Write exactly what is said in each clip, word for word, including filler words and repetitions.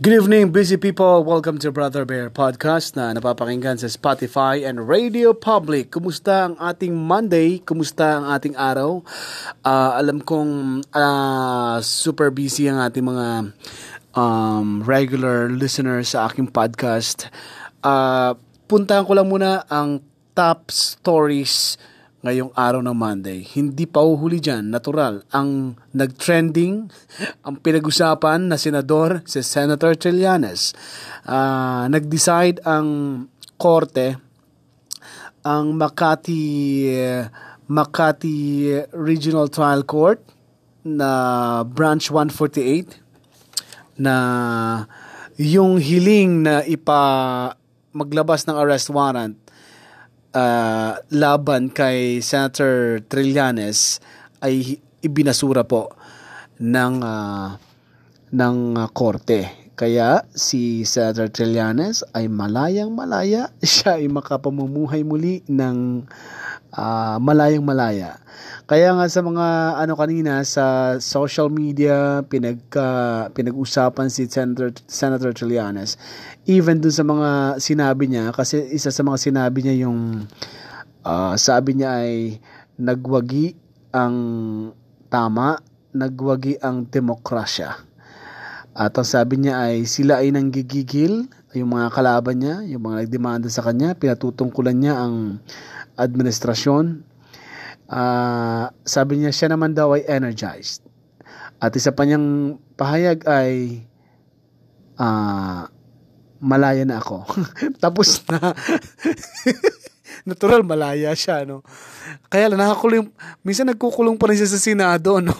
Good evening, busy people. Welcome to Brother Bear Podcast na napapakinggan sa Spotify and Radio Public. Kumusta ang ating Monday? Kumusta ang ating araw? Uh, alam kong uh, super busy ang ating mga um, regular listeners sa aking podcast. Uh, puntahan ko lang muna ang top stories ngayong araw ng Monday. Hindi pa uhuli dyan, natural. Ang nag-trending, ang pinag-usapan na senador, si Senator Trillanes. Uh, nag-decide ang korte, ang Makati, Makati Regional Trial Court na Branch one forty-eight na yung hiling na ipa maglabas ng arrest warrant Uh, laban kay Senator Trillanes ay ibinasura po ng uh, ng uh, korte. Kaya si Senator Trillanes ay malayang malaya, siya ay makapamumuhay muli ng uh, malayang malaya. Kaya nga sa mga ano kanina sa social media pinagka pinag-usapan si Senator Senator Trillanes, even dun sa mga sinabi niya, kasi isa sa mga sinabi niya yung uh, sabi niya ay nagwagi ang tama, nagwagi ang demokrasya. At ang sabi niya ay sila ay nanggigigil, yung mga kalaban niya, yung mga nagdemanda sa kanya, pinatutungkulan niya ang administrasyon. Uh, sabi niya siya naman daw ay energized. At isa pa niyang pahayag ay uh, malaya na ako. Tapos na. Natural malaya siya, no? Kaya lang nakakulong, minsan nagkukulong pa rin siya sa Senado, no?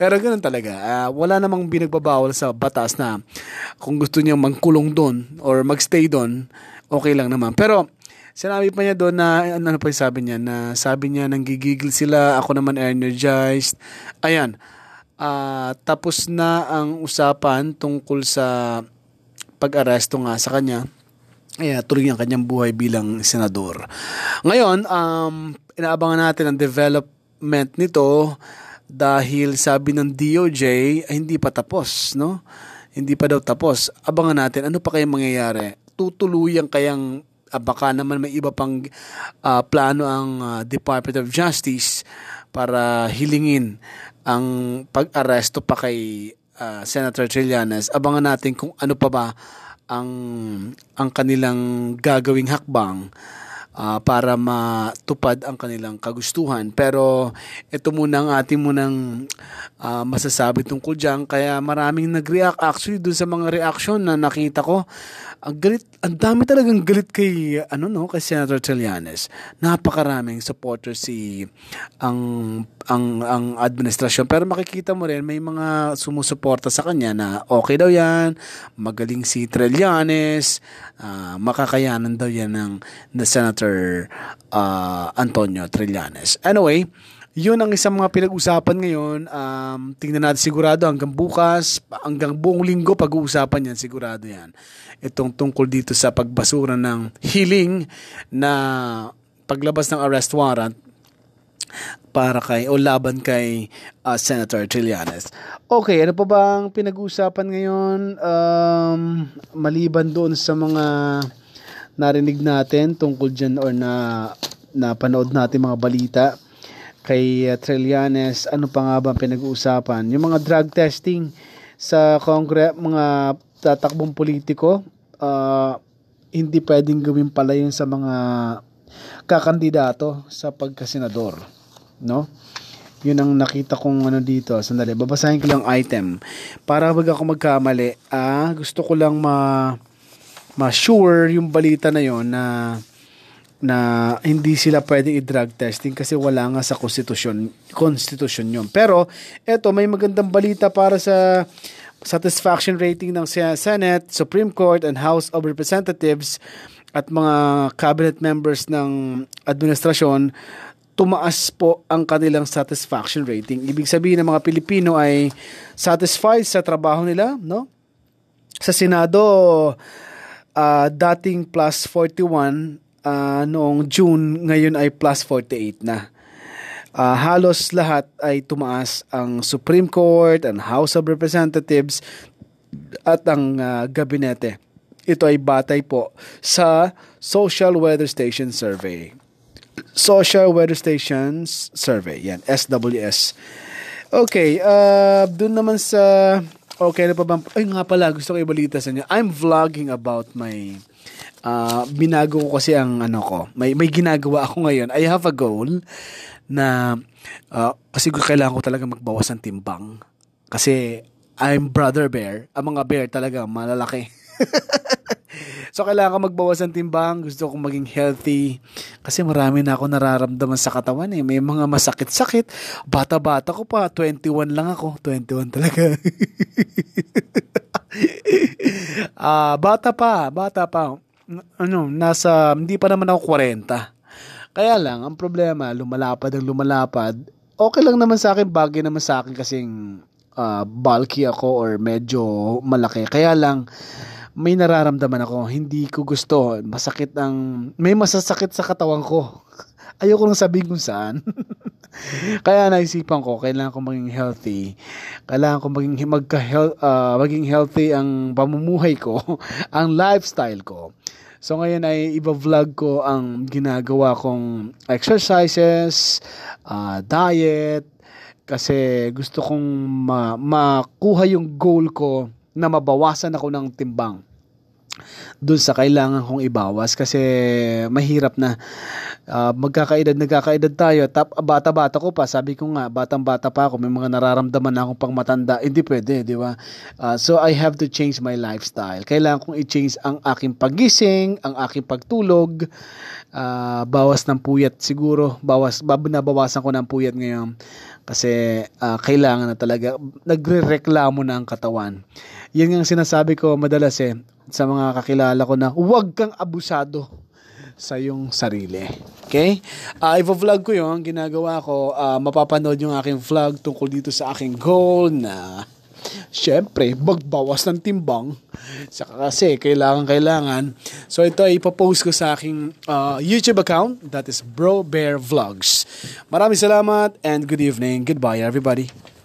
Pero ganoon talaga. Uh, wala namang binagbabawal sa batas na kung gusto niyang magkulong doon or magstay doon, okay lang naman. Pero sinabi pa niya doon na, ano pa yung sabi niya, na sabi niya nanggigigil sila, ako naman energized. Ayan, uh, tapos na ang usapan tungkol sa pag-aresto nga sa kanya. Ayan, tuloy ang kanyang buhay bilang senador. Ngayon, um, inaabangan natin ang development nito dahil sabi ng D O J, ay, hindi pa tapos, no? Hindi pa daw tapos. Abangan natin, ano pa kayang mangyayari? Tutuluyang kayang baka naman may iba pang uh, plano ang uh, Department of Justice para hilingin ang pag-aresto pa kay uh, Senator Trillanes. Abangan natin kung ano pa ba ang ang kanilang gagawing hakbang uh, para matupad ang kanilang kagustuhan. Pero ito muna ang ating munang uh, masasabi tungkol diyan. Kaya maraming nag-react actually doon sa mga reaction na nakita ko. Ang galit, ang dami talagang galit kay ano no, kay Senator Trillanes. Napakaraming supporter si ang ang ang administrasyon. Pero makikita mo rin may mga sumusuporta sa kanya na okay daw 'yan, magaling si Trillanes, uh, makakayanan daw 'yan ng, ng Senator uh, Antonio Trillanes. Anyway, yun ang isang mga pinag-usapan ngayon. Um, tingnan natin sigurado hanggang bukas, hanggang buong linggo pag-uusapan yan, sigurado yan. Itong tungkol dito sa pagbasura ng hiling na paglabas ng arrest warrant para kay o laban kay uh, Senator Trillanes. Okay, ano pa bang pinag-uusapan ngayon? Um, maliban doon sa mga narinig natin tungkol dyan or na napanood natin mga balita kay Trillanes, ano pa nga ba pinag-uusapan? Yung mga drug testing sa Kongre, mga tatakbong politiko, uh, hindi pwedeng gawin pala yun sa mga kakandidato sa pagkasenador, no? Yun ang nakita kong ano dito. Sandali, babasahin ko lang item. Para wag ako magkamali, ah, gusto ko lang ma, ma-sure yung balita na yun na na hindi sila pwedeng i-drug testing kasi wala nga sa konstitusyon konstitusyon yun. Pero eto, may magandang balita para sa satisfaction rating ng Senate, Supreme Court, and House of Representatives at mga cabinet members ng administrasyon. Tumaas po ang kanilang satisfaction rating. Ibig sabihin ng mga Pilipino ay satisfied sa trabaho nila, no? Sa Senado, uh, dating plus forty-one Uh, noong June, ngayon ay plus forty-eight na. Uh, halos lahat ay tumaas, ang Supreme Court and House of Representatives at ang uh, gabinete. Ito ay batay po sa Social Weather Station Survey. Social Weather Stations Survey. Yan, S W S. Okay, uh, dun naman sa... Okay na pa ba? Ay nga pala, gusto ko ibalita sa inyo. I'm vlogging about my... Uh, binago ko kasi ang ano ko. May, may ginagawa ako ngayon. I have a goal na... Uh, kasi kailangan ko talaga magbawas ng timbang. Kasi I'm Brother Bear. Ang mga bear talaga, malalaki. So kailangan ko magbawas ng timbang. Gusto kong maging healthy kasi marami na ako nararamdaman sa katawan eh. May mga masakit-sakit. Bata-bata ko pa, twenty-one lang ako. twenty-one talaga. Ah, uh, bata pa, bata pa. Ano, nasa hindi pa naman ako forty. Kaya lang ang problema, lumalapad ang lumalapad. Okay lang naman sa akin, bagay naman sa akin kasing uh, bulky ako or medyo malaki. Kaya lang may nararamdaman ako, hindi ko gusto, masakit ang, may masasakit sa katawan ko. Ayoko lang sabihin kung saan. Kaya naisipan ko, kailangan ko maging healthy. Kailangan ko maging, magka-health, uh, maging healthy ang pamumuhay ko, ang lifestyle ko. So ngayon ay iba-vlog ko ang ginagawa kong exercises, uh, diet, kasi gusto kong ma- makuha yung goal ko na mabawasan ako ng timbang. Doon sa kailangan kong ibawas kasi mahirap na uh, magkakaedad, nagkakaedad tayo. Tap, bata-bata ko pa, sabi ko nga, batang-bata pa ako, may mga nararamdaman na akong pangmatanda. Hindi pwede, di ba? Uh, so I have to change my lifestyle. Kailangan kong i-change ang aking paggising, ang aking pagtulog, uh, bawas ng puyat siguro, bawas, nabawasan ko ng puyat ngayon kasi uh, kailangan na talaga, nagre-reklamo na ang katawan. Yan yung sinasabi ko madalas eh, sa mga kakilala ko na huwag kang abusado sa iyong sarili. Okay? Uh, i-vlog ko yung ginagawa ko. Uh, mapapanood yung aking vlog tungkol dito sa aking goal na syempre, magbawas ng timbang. Saka kasi, kailangan-kailangan. So, ito ay ipapost ko sa aking uh, YouTube account. That is Bro Bear Vlogs. Maraming salamat and good evening. Goodbye, everybody.